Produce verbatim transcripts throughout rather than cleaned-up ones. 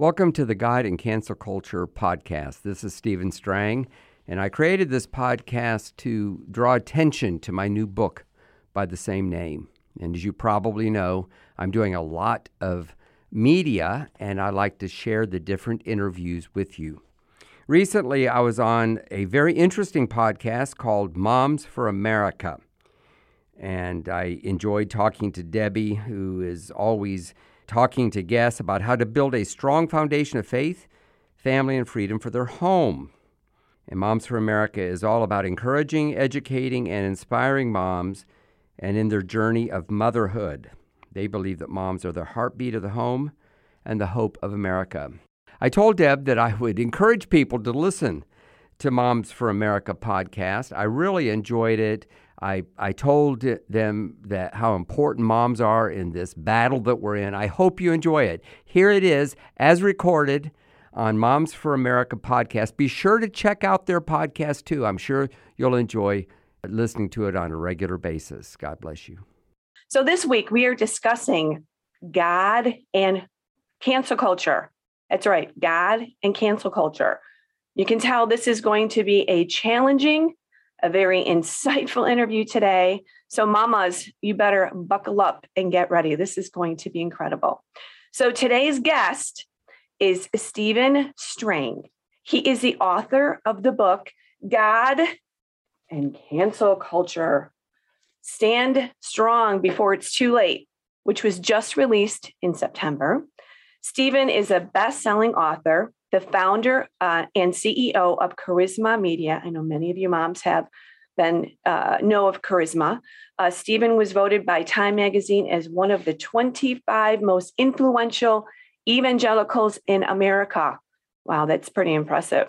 Welcome to the God and Cancel Culture podcast. This is Stephen Strang, and I created this podcast to draw attention to my new book by the same name. And as you probably know, I'm doing a lot of media, and I like to share the different interviews with you. Recently, I was on a very interesting podcast called Moms for America, and I enjoyed talking to Debbie, who is always talking to guests about how to build a strong foundation of faith, family, and freedom for their home. And Moms for America is all about encouraging, educating, and inspiring moms and in their journey of motherhood. They believe that moms are the heartbeat of the home and the hope of America. I told Deb that I would encourage people to listen to Moms for America podcast. I really enjoyed it. I, I told them that how important moms are in this battle that we're in. I hope you enjoy it. Here it is, as recorded on Moms for America podcast. Be sure to check out their podcast, too. I'm sure you'll enjoy listening to it on a regular basis. God bless you. So this week, we are discussing God and cancel culture. That's right, God and cancel culture. You can tell this is going to be a challenging A very insightful interview today. So mamas, you better buckle up and get ready. This is going to be incredible. So today's guest is Stephen Strang. He is the author of the book, God and Cancel Culture: Stand Strong Before It's Too Late, which was just released in September. Stephen is a best-selling author, the founder uh, and C E O of Charisma Media. I know many of you moms have been uh, know of Charisma. Uh, Stephen was voted by Time Magazine as one of the twenty-five most influential evangelicals in America. Wow, that's pretty impressive.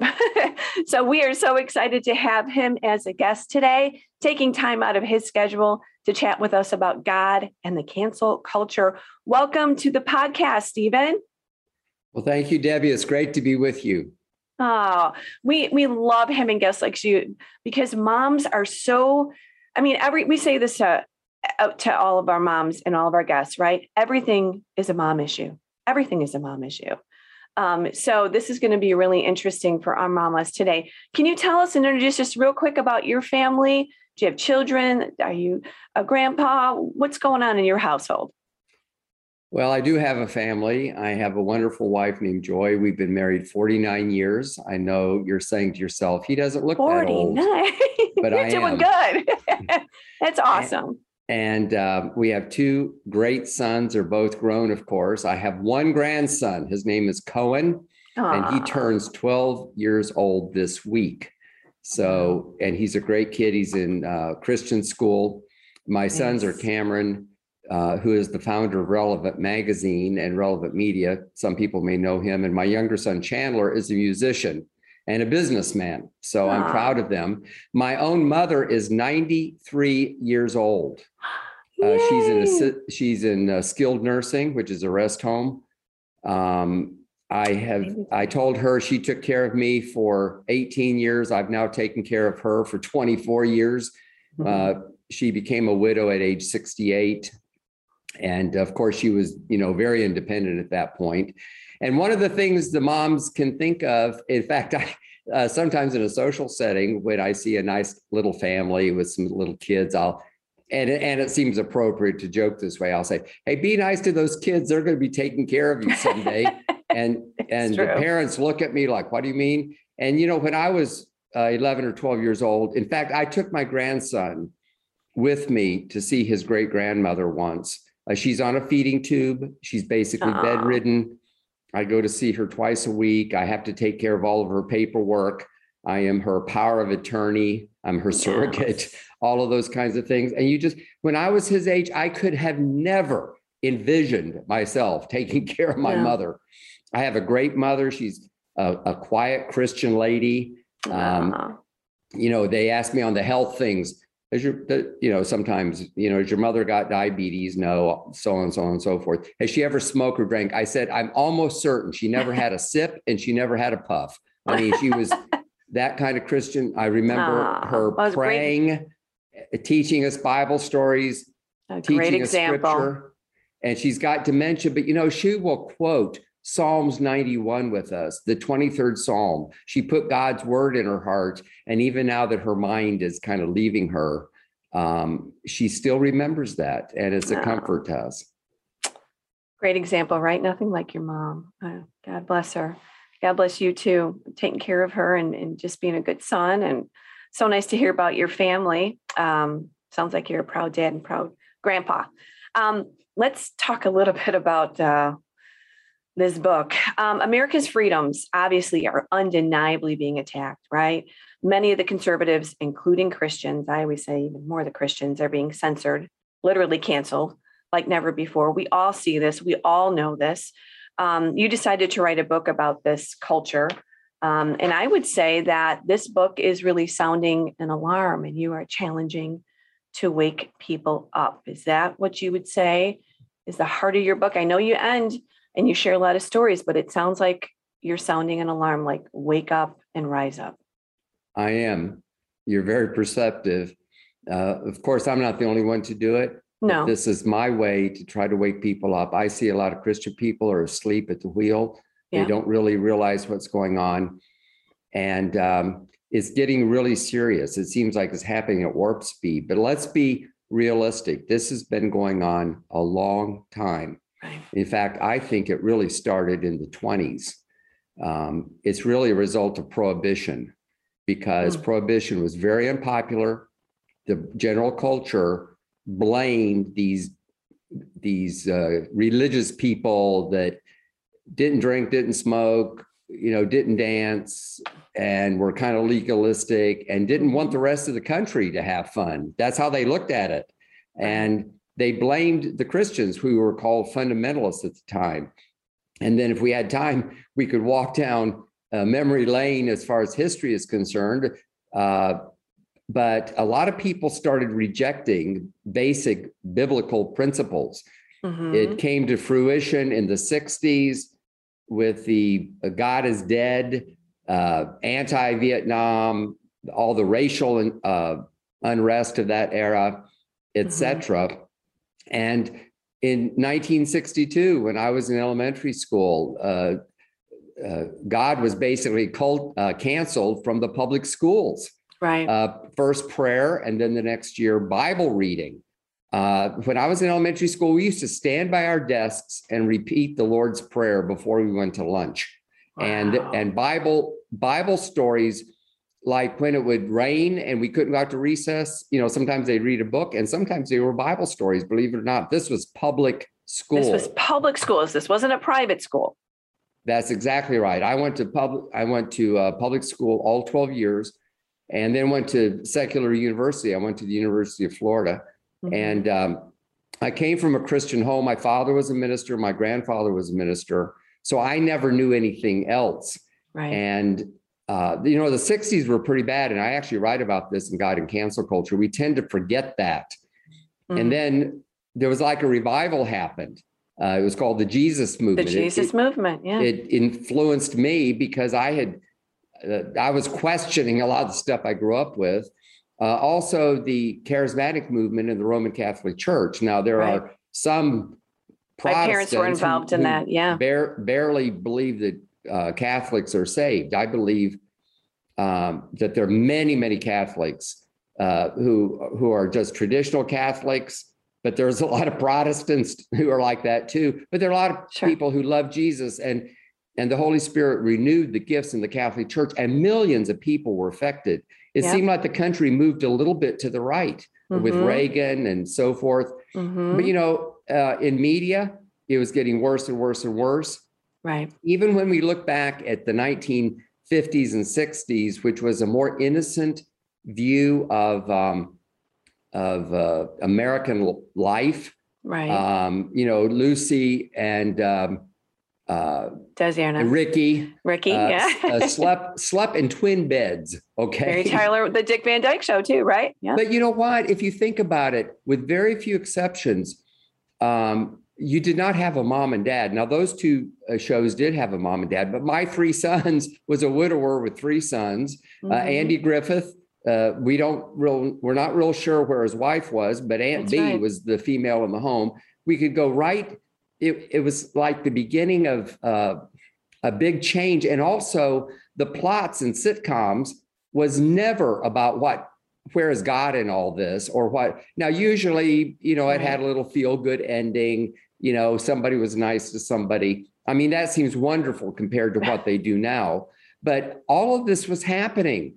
So we are so excited to have him as a guest today, taking time out of his schedule to chat with us about God and the cancel culture. Welcome to the podcast, Stephen. Well, thank you, Debbie. It's great to be with you. Oh, we we love having guests like you because moms are so, I mean, every we say this to, to all of our moms and all of our guests, right? Everything is a mom issue. Everything is a mom issue. Um, so this is going to be really interesting for our mamas today. Can you tell us and introduce us real quick about your family? Do you have children? Are you a grandpa? What's going on in your household? Well, I do have a family. I have a wonderful wife named Joy. We've been married forty-nine years. I know you're saying to yourself, he doesn't look forty-nine. That old. But you're I doing am. Good. That's awesome. And, and uh, we have two great sons. They're both grown, of course. I have one grandson. His name is Cohen. Aww. And he turns twelve years old this week. So, and he's a great kid. He's in uh, Christian school. My nice. Sons are Cameron, Uh, who is the founder of Relevant Magazine and Relevant Media. Some people may know him. And my younger son, Chandler, is a musician and a businessman. So wow. I'm proud of them. My own mother is ninety-three years old. Uh, she's in a, she's in uh, skilled nursing, which is a rest home. Um, I have I told her she took care of me for eighteen years. I've now taken care of her for twenty-four years. Mm-hmm. Uh, she became a widow at age sixty-eight. And of course, she was, you know, very independent at that point. And one of the things the moms can think of, in fact, I uh, sometimes in a social setting, when I see a nice little family with some little kids, I'll, and, and it seems appropriate to joke this way, I'll say, hey, be nice to those kids. They're going to be taking care of you someday. and and the parents look at me like, what do you mean? And, you know, when I was uh, eleven or twelve years old, in fact, I took my grandson with me to see his great grandmother once. Uh, she's on a feeding tube. She's basically Aww. bedridden. I go to see her twice a week. I have to take care of all of her paperwork. I am her power of attorney. I'm her yes. surrogate, all of those kinds of things. And you just, when I was his age, I could have never envisioned myself taking care of my yeah. mother. I have a great mother. She's a, a quiet Christian lady. Um, you know, they asked me on the health things, As your, you know, sometimes, you know, has your mother got diabetes? No, so on, so on, so forth. Has she ever smoked or drank? I said, I'm almost certain she never had a sip and she never had a puff. I mean, she was that kind of Christian. I remember Aww, her praying, great. teaching us Bible stories, a teaching great us example. scripture. And she's got dementia, but, you know, she will quote Psalms ninety-one with us, the twenty-third Psalm. She put God's word in her heart. And even now that her mind is kind of leaving her, um, she still remembers that. And it's a wow. comfort to us. Great example, right? Nothing like your mom. Oh, God bless her. God bless you too, taking care of her and, and just being a good son. And so nice to hear about your family. Um, sounds like you're a proud dad and proud grandpa. Um, let's talk a little bit about uh, this book. Um, America's freedoms obviously are undeniably being attacked, right? Many of the conservatives, including Christians, I always say even more the Christians, are being censored, literally canceled like never before. We all see this. We all know this. Um, you decided to write a book about this culture. Um, and I would say that this book is really sounding an alarm, and you are challenging to wake people up. Is that what you would say is the heart of your book? I know you end and you share a lot of stories, but it sounds like you're sounding an alarm, like wake up and rise up. I am. You're very perceptive. Uh, of course, I'm not the only one to do it. No. This is my way to try to wake people up. I see a lot of Christian people are asleep at the wheel. Yeah. They don't really realize what's going on. And um, it's getting really serious. It seems like it's happening at warp speed. But let's be realistic. This has been going on a long time. Right. In fact, I think it really started in the twenties. Um, it's really a result of Prohibition, because mm. Prohibition was very unpopular. The general culture blamed these these uh, religious people that didn't drink, didn't smoke, you know, didn't dance, and were kind of legalistic and didn't want the rest of the country to have fun. That's how they looked at it. And they blamed the Christians, who were called fundamentalists at the time. And then if we had time, we could walk down uh, memory lane as far as history is concerned. Uh, But a lot of people started rejecting basic biblical principles. Mm-hmm. It came to fruition in the sixties with the uh, God is dead, uh, anti-Vietnam, all the racial uh, unrest of that era, et cetera. Mm-hmm. And in nineteen sixty-two, when I was in elementary school, uh, uh, God was basically cult, uh, canceled from the public schools. Right. Uh, first prayer, and then the next year, Bible reading. Uh, when I was in elementary school, we used to stand by our desks and repeat the Lord's Prayer before we went to lunch. Wow. And and Bible Bible stories, like when it would rain and we couldn't go out to recess, you know, sometimes they'd read a book, and sometimes they were Bible stories, believe it or not. This was public school. This was public schools. This wasn't a private school. That's exactly right. I went to public, I went to uh, public school all twelve years. And then went to secular university. I went to the University of Florida. Mm-hmm. And um, I came from a Christian home. My father was a minister. My grandfather was a minister. So I never knew anything else. Right. And, uh, you know, the sixties were pretty bad. And I actually write about this in God and Cancel Culture. We tend to forget that. Mm-hmm. And then there was like a revival happened. Uh, it was called the Jesus movement. The Jesus it, it, movement, yeah. It influenced me because I had... I was questioning a lot of the stuff I grew up with. Uh, also, the charismatic movement in the Roman Catholic Church. Now, there right. are some Protestants. My parents were involved who, in that, yeah. Bar- barely believe that uh, Catholics are saved. I believe um, that there are many, many Catholics uh, who, who are just traditional Catholics, but there's a lot of Protestants who are like that too. But there are a lot of sure. people who love Jesus, and And the Holy Spirit renewed the gifts in the Catholic Church, and millions of people were affected. It yep. seemed like the country moved a little bit to the right mm-hmm. with Reagan and so forth. Mm-hmm. But, you know, uh, in media, it was getting worse and worse and worse. Right. Even when we look back at the nineteen fifties and sixties, which was a more innocent view of, um, of uh, American life. Right. Um, you know, Lucy and... Um, Uh, Desiana. Ricky. Ricky, uh, yeah. uh, slept slept in twin beds, okay? Mary Tyler, the Dick Van Dyke Show too, right? Yeah. But you know what? If you think about it, with very few exceptions, um, you did not have a mom and dad. Now, those two uh, shows did have a mom and dad, but My Three Sons was a widower with three sons. Mm-hmm. Uh, Andy Griffith, uh, we don't real, we're not real sure where his wife was, but Aunt That's B right. was the female in the home. We could go right it, it was like the beginning of uh, a big change. And also the plots in sitcoms was never about what, where is God in all this or what. Now, usually, you know, it had a little feel good ending. You know, somebody was nice to somebody. I mean, that seems wonderful compared to what they do now. But all of this was happening.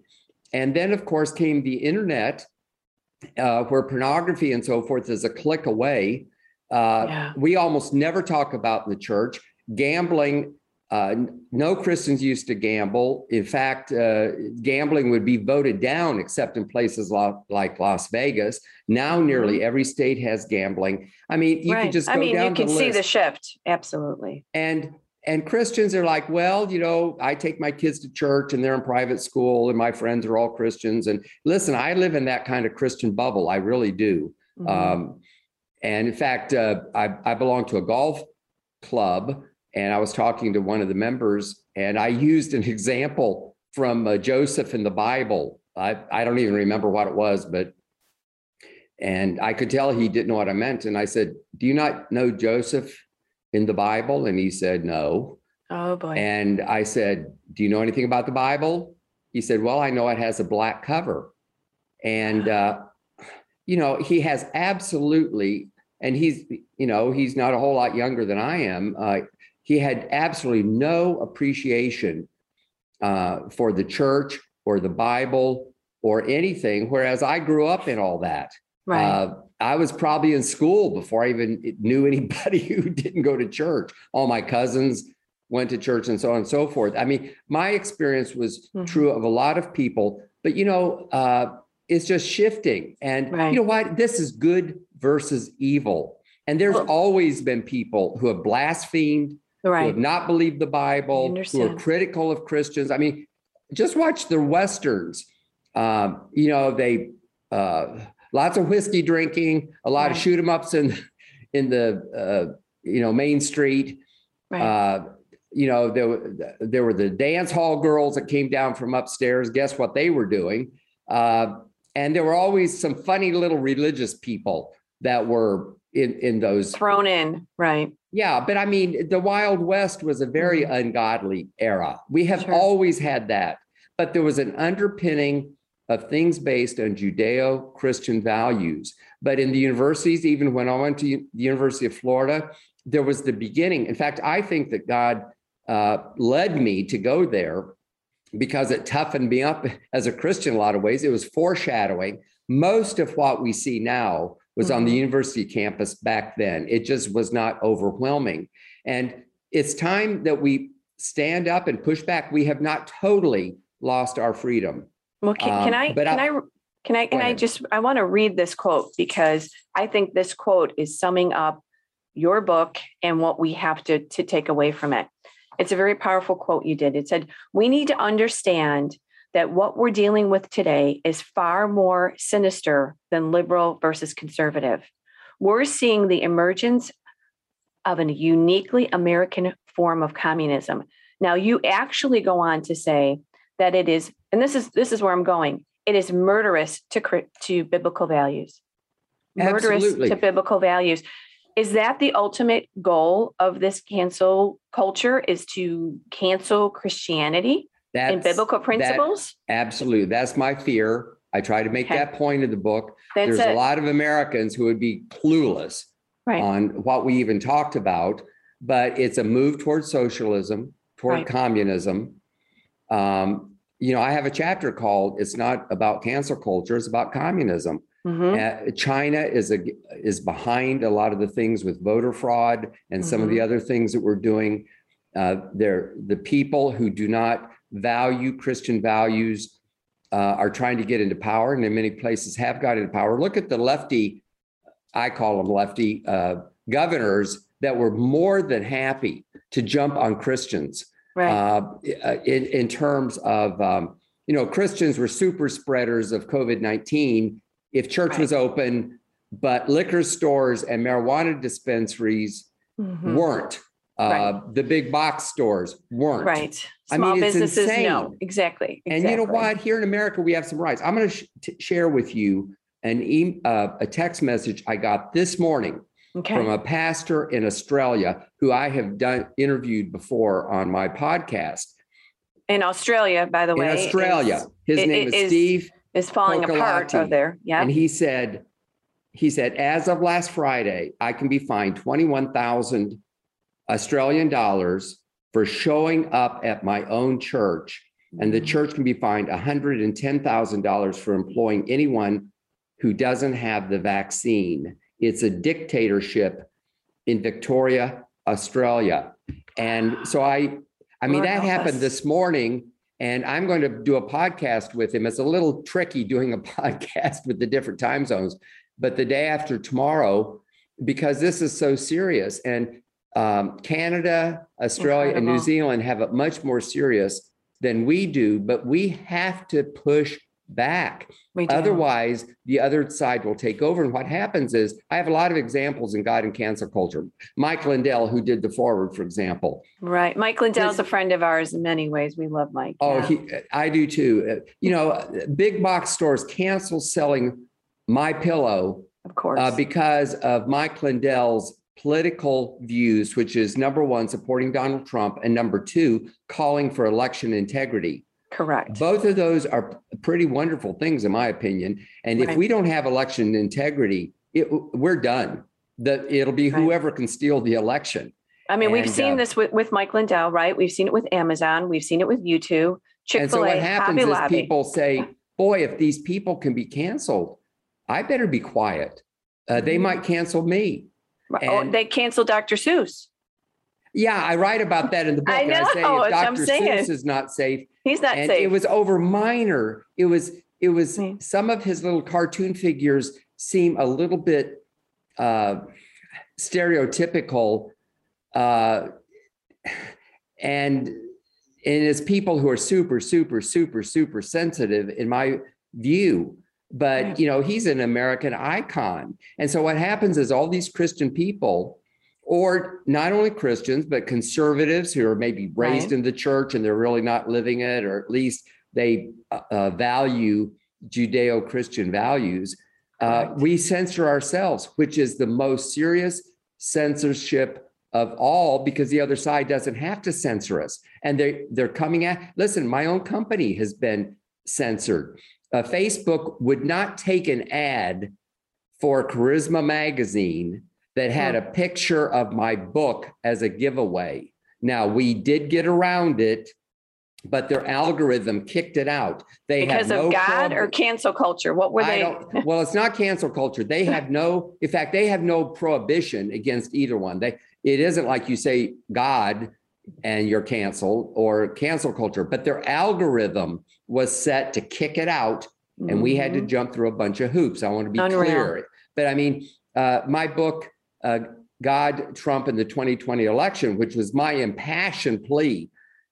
And then, of course, came the internet, uh, where pornography and so forth is a click away. Uh, yeah. We almost never talk about in the church. Gambling, uh, no Christians used to gamble. In fact, uh, gambling would be voted down, except in places lo- like Las Vegas. Now, nearly every state has gambling. I mean, you right. can just go I mean, down you can the see list. The shift. Absolutely. And And Christians are like, well, you know, I take my kids to church and they're in private school and my friends are all Christians. And listen, I live in that kind of Christian bubble. I really do. Mm-hmm. Um, and in fact, uh, I, I belong to a golf club, and I was talking to one of the members, and I used an example from uh, Joseph in the Bible. I, I don't even remember what it was, but and I could tell he didn't know what I meant. And I said, do you not know Joseph in the Bible? And he said, no. Oh boy. And I said, do you know anything about the Bible? He said, well, I know it has a black cover. And, uh, you know, he has absolutely, and he's, you know, he's not a whole lot younger than I am. Uh, he had absolutely no appreciation uh, for the church or the Bible or anything. Whereas I grew up in all that. Right. Uh, I was probably in school before I even knew anybody who didn't go to church. All my cousins went to church and so on and so forth. I mean, my experience was mm-hmm. true of a lot of people, but you know, uh, it's just shifting. And right. you know what? This is good versus evil. And there's well, always been people who have blasphemed, right. who have not believed the Bible, who are critical of Christians. I mean, just watch the Westerns. Um, you know, they, uh, lots of whiskey drinking, a lot right. of shoot 'em ups in, in the uh, you know Main Street. Right. Uh, you know there were there were the dance hall girls that came down from upstairs. Guess what they were doing? Uh, and there were always some funny little religious people that were in in those thrown in, right? Yeah, but I mean, the Wild West was a very mm-hmm. ungodly era. We have sure. always had that, but there was an underpinning of things based on Judeo-Christian values. But in the universities, even when I went to the University of Florida, there was the beginning. In fact, I think that God uh, led me to go there because it toughened me up as a Christian in a lot of ways. It was foreshadowing. Most of what we see now was mm-hmm. on the university campus back then. It just was not overwhelming. And it's time that we stand up and push back. We have not totally lost our freedom. Well, can, um, can, I, can I, I, can I, can I just, I want to read this quote because I think this quote is summing up your book and what we have to, to take away from it. It's a very powerful quote you did. It said, we need to understand that what we're dealing with today is far more sinister than liberal versus conservative. We're seeing the emergence of a uniquely American form of communism. Now, you actually go on to say that it is, and this is this is where I'm going, it is murderous to to biblical values. Murderous Absolutely. To biblical values. Is that the ultimate goal of this cancel culture, is to cancel Christianity that's, and biblical principles? That, absolutely. That's my fear. I try to make okay. that point in the book. That's There's it. a lot of Americans who would be clueless right. on what we even talked about, but it's a move toward socialism, toward right. communism. Um, you know, I have a chapter called "It's Not About Cancel Culture; It's About Communism." Mm-hmm. Uh, China is a is behind a lot of the things with voter fraud and mm-hmm. some of the other things that we're doing. Uh, they're the people who do not value Christian values uh, are trying to get into power, and in many places have got into power. Look at the lefty, I call them lefty uh, governors that were more than happy to jump on Christians. Right. Uh, in, in terms of, um, you know, Christians were super spreaders of covid nineteen if church right. was open, but liquor stores and marijuana dispensaries mm-hmm. weren't. Uh, right. The big box stores weren't. Right. Small I mean, it's businesses, insane. No, exactly, exactly. And you know what? Here in America, we have some rights. I'm going to sh- share with you an e- uh, a text message I got this morning okay. from a pastor in Australia who I have done interviewed before on my podcast. In Australia, by the way. In Australia. Is, his name is, is Steve is falling Kokelarki, apart over there. Yeah. And he said, he said, as of last Friday, I can be fined twenty-one thousand Australian dollars for showing up at my own church. And the church can be fined one hundred ten thousand dollars for employing anyone who doesn't have the vaccine. It's a dictatorship in Victoria, Australia. And so I, I mean, Lord that happened us. this morning, and I'm going to do a podcast with him. It's a little tricky doing a podcast with the different time zones, but the day after tomorrow, because this is so serious, and um, Canada, Australia, Incredible. and New Zealand have it much more serious than we do, but we have to push back. Otherwise, the other side will take over. And what happens is, I have a lot of examples in God and Cancel Culture. Mike Lindell, who did the foreword, for example. Right. Mike Lindell's a friend of ours in many ways. We love Mike. Oh, yeah. he, I do too. You know, big box stores cancel selling My Pillow, of course, uh, because of Mike Lindell's political views, which is number one, supporting Donald Trump, and number two, calling for election integrity. Correct. Both of those are pretty wonderful things, in my opinion. And right. if we don't have election integrity, it, we're done. The, it'll be right. whoever can steal the election. I mean, and, we've seen uh, this with, with Mike Lindell, right? We've seen it with Amazon. We've seen it with YouTube, Chick fil A, Hobby Lobby. And so what happens is Lobby. people say, boy, if these people can be canceled, I better be quiet. Uh, they might cancel me. And, oh, they canceled Doctor Seuss. Yeah, I write about that in the book. I know. And I say if Doctor Seuss is not safe. He's not and safe. It was over minor. It was. It was. Mm-hmm. Some of his little cartoon figures seem a little bit uh, stereotypical, uh, and and it's people who are super, super, super, super sensitive, in my view. But, you know, he's an American icon. And so what happens is all these Christian people, or not only Christians, but conservatives who are maybe raised right. in the church and they're really not living it, or at least they uh, value Judeo-Christian values. Uh, right. We censor ourselves, which is the most serious censorship of all, because the other side doesn't have to censor us. And they, they're coming at, listen, my own company has been censored. Uh, Facebook would not take an ad for Charisma Magazine that had a picture of my book as a giveaway. Now, we did get around it, but their algorithm kicked it out. They because have no of God problem. or cancel culture? What were they? I don't, well, it's not cancel culture. They have no, in fact, they have no prohibition against either one. They, it isn't like you say God and you're canceled, or cancel culture, but their algorithm was set to kick it out. And mm-hmm. we had to jump through a bunch of hoops. I want to be Unreal. clear. But I mean, uh, my book, uh, God, Trump, and the twenty twenty Election, which was my impassioned plea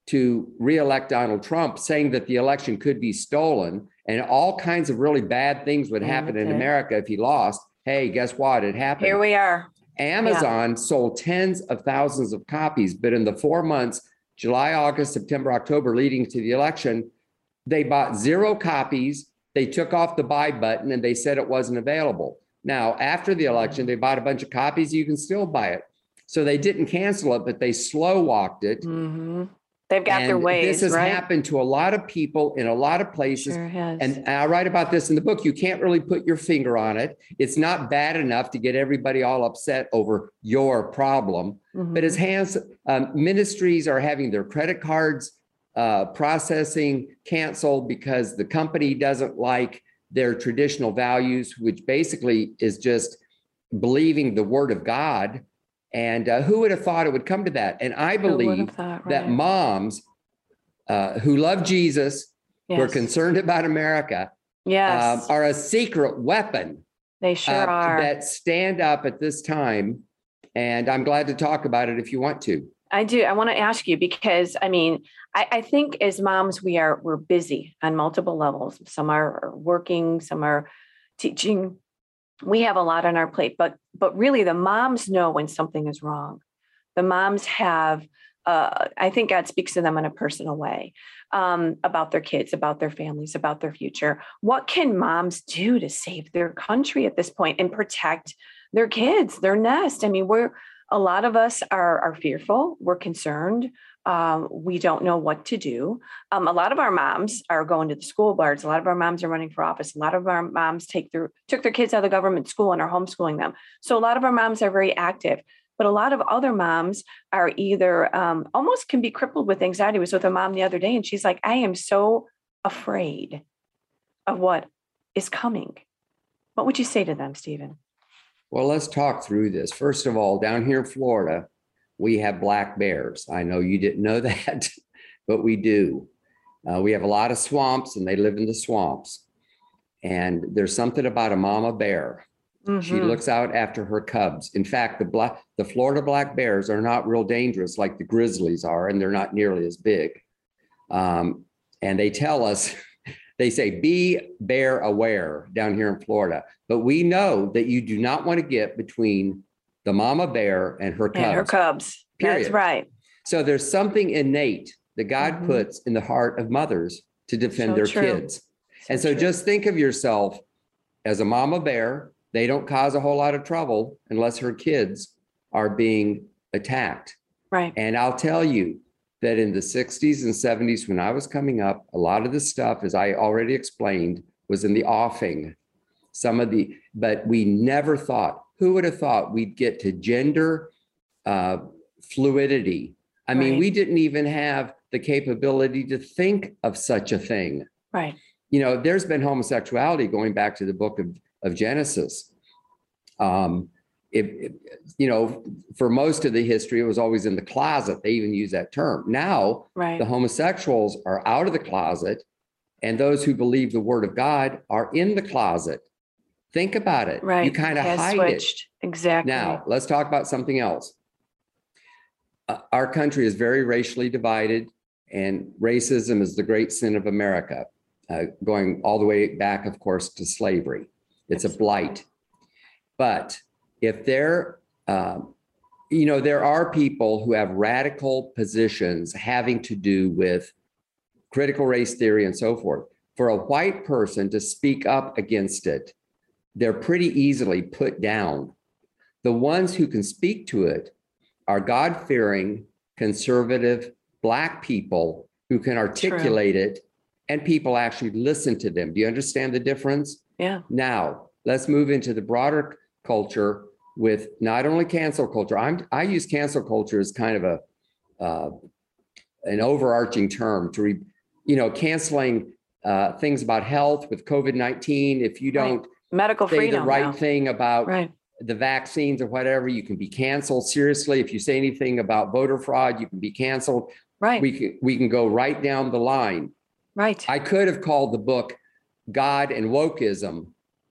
to reelect Donald Trump, saying that the election could be stolen and all kinds of really bad things would happen okay. in America if he lost. Hey, guess what? It happened. Here we are. Amazon yeah. sold tens of thousands of copies, but in the four months, July, August, September, October, leading to the election, they bought zero copies. They took off the buy button and they said it wasn't available. Now, after the election, they bought a bunch of copies. You can still buy it. So they didn't cancel it, but they slow walked it. Mm-hmm. They've got and their ways, this has right? happened to a lot of people in a lot of places. Sure has. And I write about this in the book. You can't really put your finger on it. It's not bad enough to get everybody all upset over your problem. Mm-hmm. But as hands, um, ministries are having their credit cards uh, processing canceled because the company doesn't like their traditional values, which basically is just believing the word of God. And uh, who would have thought it would come to that? And I believe thought, right. that moms uh, who love Jesus, yes. who are concerned about America, yes. um, are a secret weapon. They sure uh, are. That stand up at this time. And I'm glad to talk about it if you want to. I do. I want to ask you because, I mean, I, I think as moms, we are, we're busy on multiple levels. Some are working, some are teaching. We have a lot on our plate, but but really the moms know when something is wrong. The moms have, uh, I think God speaks to them in a personal way um, about their kids, about their families, about their future. What can moms do to save their country at this point and protect their kids, their nest. I mean, we're a lot of us are are fearful. We're concerned. Um, we don't know what to do. Um, a lot of our moms are going to the school boards. A lot of our moms are running for office. A lot of our moms take their, took their kids out of the government school and are homeschooling them. So a lot of our moms are very active, but a lot of other moms are either um, almost can be crippled with anxiety. I was with a mom the other day and she's like, I am so afraid of what is coming. What would you say to them, Stephen? Well, let's talk through this. First of all, down here in Florida, we have black bears. I know you didn't know that, but we do. Uh, we have a lot of swamps and they live in the swamps. And there's something about a mama bear. Mm-hmm. She looks out after her cubs. In fact, the black, the Florida black bears are not real dangerous like the grizzlies are, and they're not nearly as big. Um, and they tell us, they say, be bear aware down here in Florida. But we know that you do not want to get between the mama bear and her cubs. And her cubs. Period. That's right. So there's something innate that God mm-hmm. puts in the heart of mothers to defend so their true. kids. So and so true. Just think of yourself as a mama bear. They don't cause a whole lot of trouble unless her kids are being attacked. Right. And I'll tell you that in the sixties and seventies, when I was coming up, a lot of the stuff, as I already explained, was in the offing. Some of the, but we never thought, who would have thought we'd get to gender uh, fluidity? I right. mean, we didn't even have the capability to think of such a thing. Right. You know, there's been homosexuality going back to the book of, of Genesis. Um, it, it, you know, for most of the history, it was always in the closet. They even use that term. Now, right. the homosexuals are out of the closet, and those who believe the word of God are in the closet. Think about it. Right. You kind of hide switched. it. Exactly. Now, let's talk about something else. Uh, our country is very racially divided, and racism is the great sin of America, uh, going all the way back, of course, to slavery. It's Absolutely. a blight. But if there, um, you know, there are people who have radical positions having to do with critical race theory and so forth. For a white person to speak up against it, they're pretty easily put down. The ones who can speak to it are God-fearing, conservative Black people who can articulate True. it, and people actually listen to them. Do you understand the difference? Yeah. Now, let's move into the broader culture with not only cancel culture. I'm, I use cancel culture as kind of a uh, an overarching term to, re, you know, canceling uh, things about health with COVID nineteen. If you don't right. medical say freedom the right now. thing about right. the vaccines or whatever, you can be canceled. Seriously, if you say anything about voter fraud, you can be canceled. Right. We can, we can go right down the line. Right. I could have called the book God and Wokeism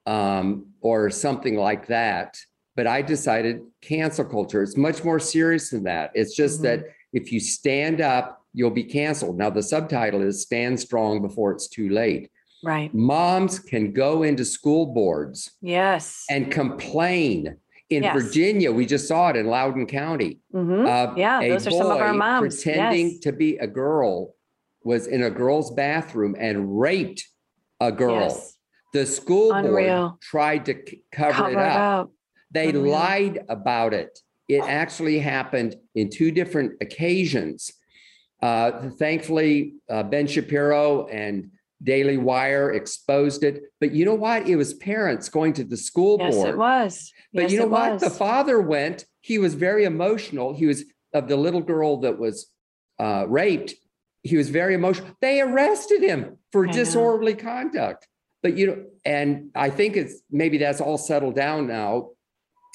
um, or something like that, but I decided cancel culture. It's much more serious than that. It's just mm-hmm. that if you stand up, you'll be canceled. Now, the subtitle is Stand Strong Before It's Too Late. Right. Moms can go into school boards. Yes. And complain. In yes. Virginia, we just saw it in Loudoun County. Mm-hmm. Uh, yeah, those are some of our moms. Pretending yes. to be a girl was in a girl's bathroom and raped a girl. Yes. The school Unreal. board tried to c- cover, cover it up. It up. They Unreal. lied about it. It actually happened in two different occasions. Uh, thankfully, uh, Ben Shapiro and Daily Wire exposed it. But you know what? It was parents going to the school yes, board. Yes, it was. But yes, you know what? Was. The father went. He was very emotional. He was of the little girl that was uh, raped. He was very emotional. They arrested him for I disorderly know. conduct. But, you know, and I think it's maybe that's all settled down now.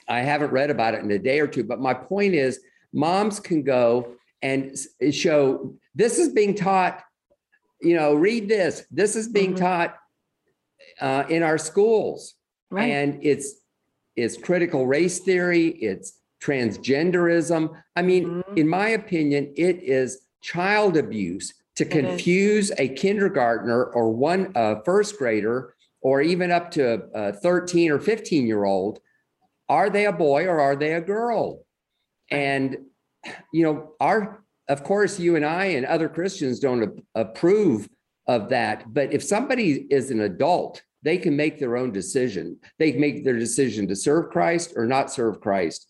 I haven't read about it in a day or two. But my point is, moms can go and show this is being taught. You know, read this. This is being mm-hmm. taught uh, in our schools. Right. And it's it's critical race theory. It's transgenderism. I mean, mm-hmm. in my opinion, it is child abuse to confuse a kindergartner or one uh, first grader or even up to a thirteen or fifteen year old. Are they a boy or are they a girl? And, you know, our Of course, you and I and other Christians don't a- approve of that. But if somebody is an adult They can make their own decision. They can make their decision to serve Christ or not serve Christ.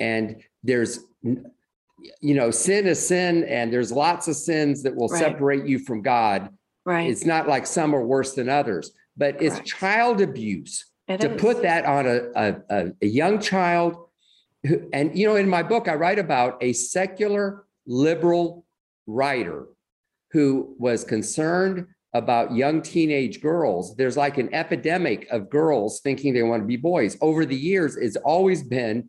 And there's, you know, sin is sin, and there's lots of sins that will right. separate you from God. Right. It's not like some are worse than others, but Correct. It's child abuse it to is. Put that on a, a, a young child. Who, and, you know, in my book, I write about a secular liberal writer who was concerned about young teenage girls. There's like an epidemic of girls thinking they want to be boys. Over the years, it's always been,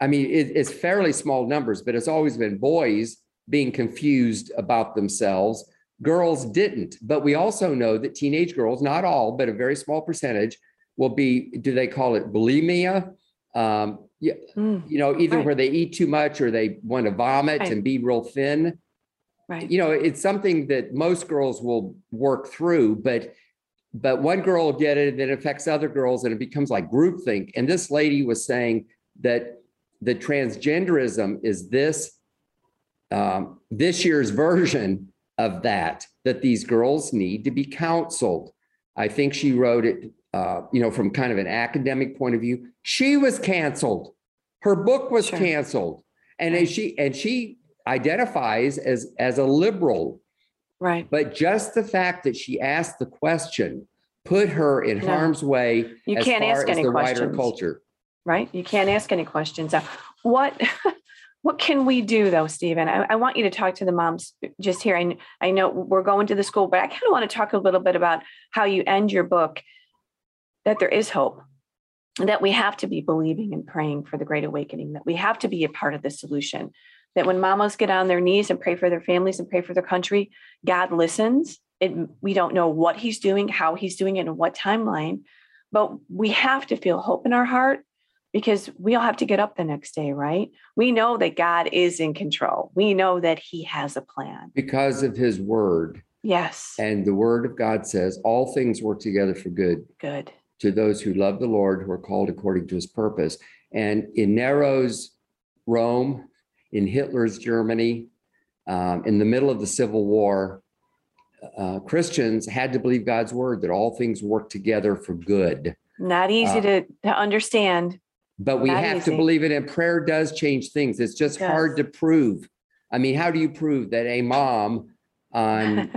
I mean, it, it's fairly small numbers, but it's always been boys being confused about themselves. Girls didn't. But we also know that teenage girls, not all, but a very small percentage will be, do they call it bulimia? Um, you, mm, you know, either right. where they eat too much or they want to vomit right. and be real thin. Right. You know, it's something that most girls will work through, but but one girl will get it and it affects other girls and it becomes like groupthink. And this lady was saying that the transgenderism is this, um, this year's version of that, that these girls need to be counseled. I think she wrote it, uh, you know, from kind of an academic point of view. She was canceled. Her book was sure. canceled. And right. she and she... identifies as as a liberal, right? But just the fact that she asked the question put her in no. harm's way. You as can't far ask as any the questions. Wider culture, right? You can't ask any questions. What what can we do though, Stephen? I, I want you to talk to the moms just here. I I know we're going to the school, but I kind of want to talk a little bit about how you end your book. That there is hope. That we have to be believing and praying for the Great Awakening. That we have to be a part of the solution. That when mamas get on their knees and pray for their families and pray for their country, God listens. It, we don't know what he's doing, how he's doing it, and what timeline, but we have to feel hope in our heart because we all have to get up the next day, right? We know that God is in control. We know that he has a plan. Because of his word. Yes. And the word of God says, all things work together for good. Good. To those who love the Lord, who are called according to his purpose. And in Nero's Rome, in Hitler's Germany, um, in the middle of the Civil War, uh, Christians had to believe God's word that all things work together for good. Not easy uh, to, to understand. But we Not have easy. To believe it, and prayer does change things. It's just it hard to prove. I mean, how do you prove that a mom on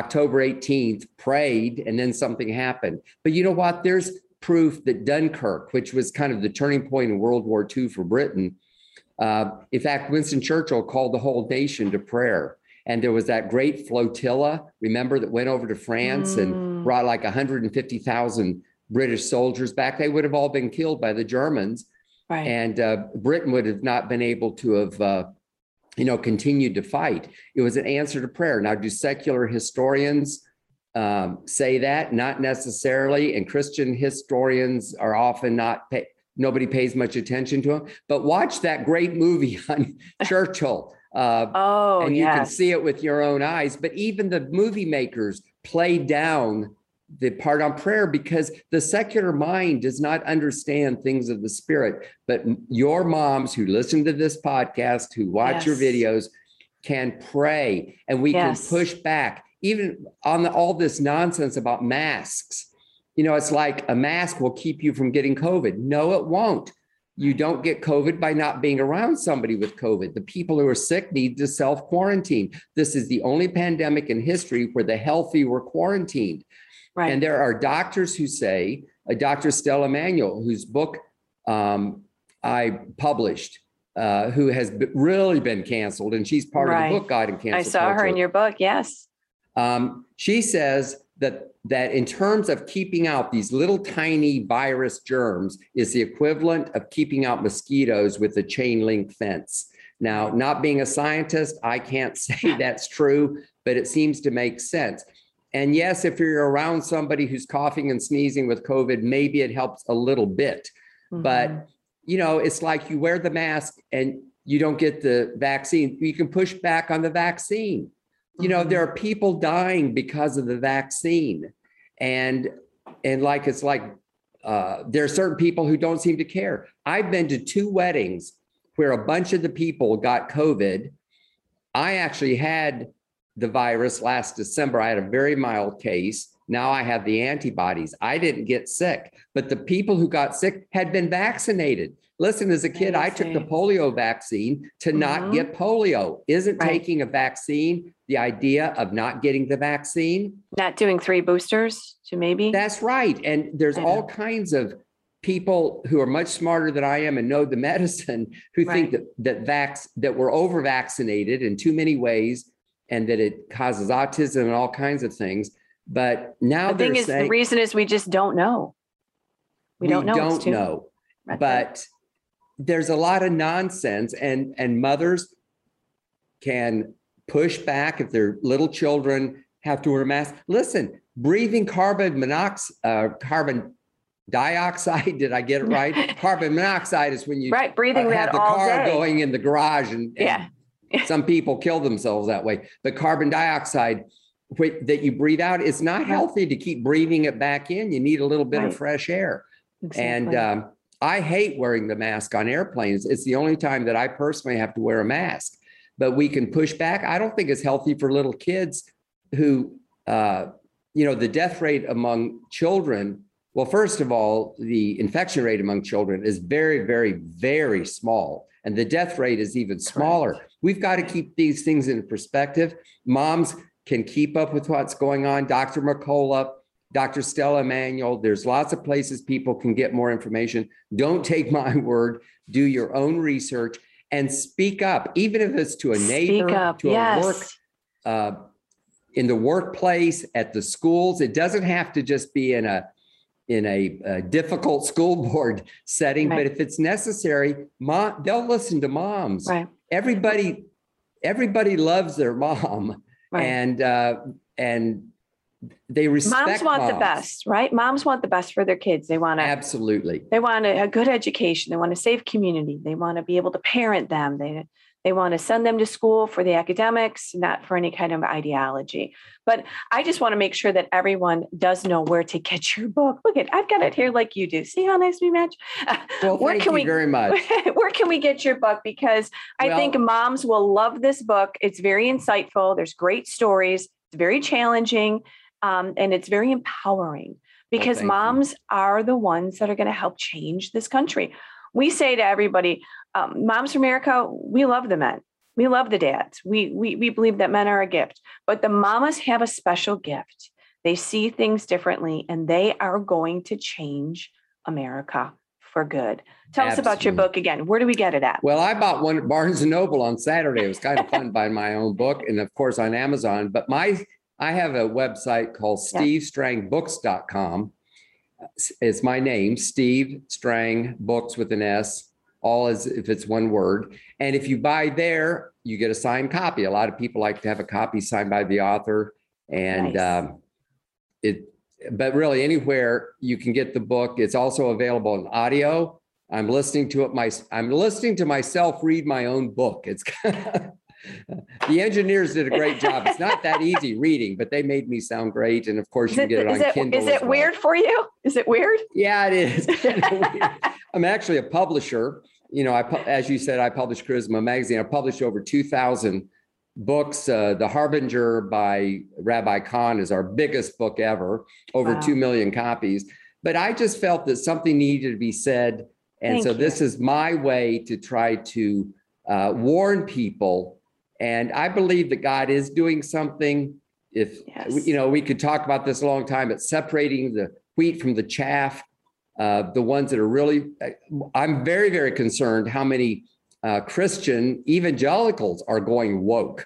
October eighteenth prayed and then something happened? But you know what? There's proof that Dunkirk, which was kind of the turning point in World War Two for Britain, Uh, in fact, Winston Churchill called the whole nation to prayer. And there was that great flotilla, remember, that went over to France mm. and brought like one hundred fifty thousand British soldiers back. They would have all been killed by the Germans. Right. And uh, Britain would have not been able to have, uh, you know, continued to fight. It was an answer to prayer. Now, do secular historians um, say that? Not necessarily. And Christian historians are often not paid. Nobody pays much attention to him, but watch that great movie on Churchill. Uh, oh, and you yes. can see it with your own eyes. But even the movie makers play down the part on prayer because the secular mind does not understand things of the spirit. But your moms who listen to this podcast, who watch yes. your videos, can pray, and we yes. can push back even on the, all this nonsense about masks. You know, it's like a mask will keep you from getting COVID. No, it won't. You don't get COVID by not being around somebody with COVID. The people who are sick need to self-quarantine. This is the only pandemic in history where the healthy were quarantined. Right. And there are doctors who say, uh, Doctor Stella Manuel, whose book um, I published, uh, who has b- really been canceled, and she's part right. of the book, God and Cancel Culture. I saw her in your book, yes. Um, she says that that in terms of keeping out these little tiny virus germs is the equivalent of keeping out mosquitoes with a chain link fence. Now, not being a scientist, I can't say that's true, but it seems to make sense. And yes, if you're around somebody who's coughing and sneezing with COVID, maybe it helps a little bit. Mm-hmm. But, you know, it's like you wear the mask and you don't get the vaccine. You can push back on the vaccine. You know, there are people dying because of the vaccine, and and like it's like uh, there are certain people who don't seem to care. I've been to two weddings where a bunch of the people got COVID. I actually had the virus last December. I had a very mild case. Now I have the antibodies. I didn't get sick, but the people who got sick had been vaccinated. Listen, as a kid, I took the polio vaccine to mm-hmm. not get polio. Isn't right. taking a vaccine the idea of not getting the vaccine? Not doing three boosters to maybe? That's right. And there's all kinds of people who are much smarter than I am and know the medicine who right. think that that, vac- that we're over-vaccinated in too many ways and that it causes autism and all kinds of things. But now the thing is, saying, the reason is we just don't know. We, we don't know. Don't too- know. That's but right. there's a lot of nonsense, and, and mothers can push back if their little children have to wear a mask. Listen, breathing carbon monoxide, uh, carbon dioxide, did I get it right? Carbon monoxide is when you right, breathing uh, have that the all car day. Going in the garage, and, yeah. and some people kill themselves that way. But carbon dioxide wh- that you breathe out, it's not healthy to keep breathing it back in. You need a little bit right. of fresh air. Exactly. And, um, I hate wearing the mask on airplanes. It's the only time that I personally have to wear a mask, but we can push back. I don't think it's healthy for little kids who, uh, you know, the death rate among children. Well, first of all, the infection rate among children is very, very, very small. And the death rate is even smaller. Correct. We've got to keep these things in perspective. Moms can keep up with what's going on. Doctor McCullough, Doctor Stella Manuel, there's lots of places people can get more information. Don't take my word. Do your own research and speak up, even if it's to a neighbor, to yes. a work, uh, in the workplace, at the schools. It doesn't have to just be in a in a, a difficult school board setting, right. but if it's necessary, mom, they'll listen to moms. Right. Everybody, everybody loves their mom, right. and uh, and. They respect moms want moms. The best, right? Moms want the best for their kids. They want to absolutely. They want a, a good education. They want a safe community. They want to be able to parent them. They they want to send them to school for the academics, not for any kind of ideology. But I just want to make sure that everyone does know where to get your book. Look at I've got it here, like you do. See how nice we match. Well, where thank can you we, very much. Where can we get your book? Because I well, think moms will love this book. It's very insightful. There's great stories. It's very challenging. Um, and it's very empowering because well, moms you. Are the ones that are going to help change this country. We say to everybody, um, Moms for America, we love the men. We love the dads. We, we, we believe that men are a gift, but the mamas have a special gift. They see things differently and they are going to change America for good. Tell Absolutely. Us about your book again. Where do we get it at? Well, I bought one at Barnes and Noble on Saturday. It was kind of fun buying my own book and of course on Amazon, but my I have a website called steve strang books dot com. It's my name, Steve Strang Books with an S, all as if it's one word. And if you buy there, you get a signed copy. A lot of people like to have a copy signed by the author. And nice. um, it, but really anywhere you can get the book. It's also available in audio. I'm listening to it. My I'm listening to myself read my own book. It's the engineers did a great job. It's not that easy reading, but they made me sound great. And of course, you can get it on it, Kindle. Is it well. Weird for you? Is it weird? Yeah, it is. Kind of weird. I'm actually a publisher. You know, I as you said, I published Charisma Magazine. I published over two thousand books. Uh, the Harbinger by Rabbi Kahn is our biggest book ever, over wow. two million copies. But I just felt that something needed to be said. And Thank so you. This is my way to try to uh, warn people. And I believe that God is doing something. If, yes. you know, we could talk about this a long time, but separating the wheat from the chaff, uh, the ones that are really, I'm very, very concerned how many uh, Christian evangelicals are going woke.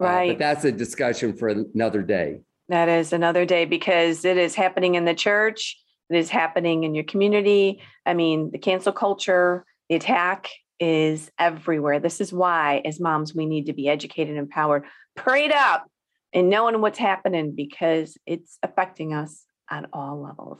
Right. Uh, but that's a discussion for another day. That is another day because it is happening in the church. It is happening in your community. I mean, the cancel culture, the attack is everywhere. This is why, as moms, we need to be educated, empowered, prayed up, and knowing what's happening because it's affecting us on all levels.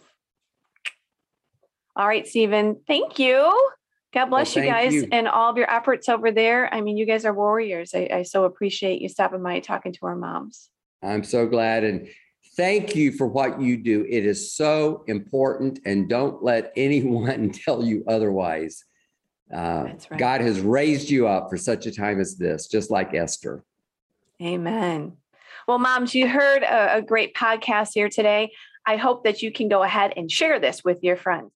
All right, Stephen, thank you. God bless well, you guys you. And all of your efforts over there. I mean, you guys are warriors. I, I so appreciate you stopping by and talking to our moms. I'm so glad. And thank you for what you do. It is so important. And don't let anyone tell you otherwise. Uh, That's right. God has raised you up for such a time as this, just like Esther. Amen. Well, moms, you heard a, a great podcast here today. I hope that you can go ahead and share this with your friends.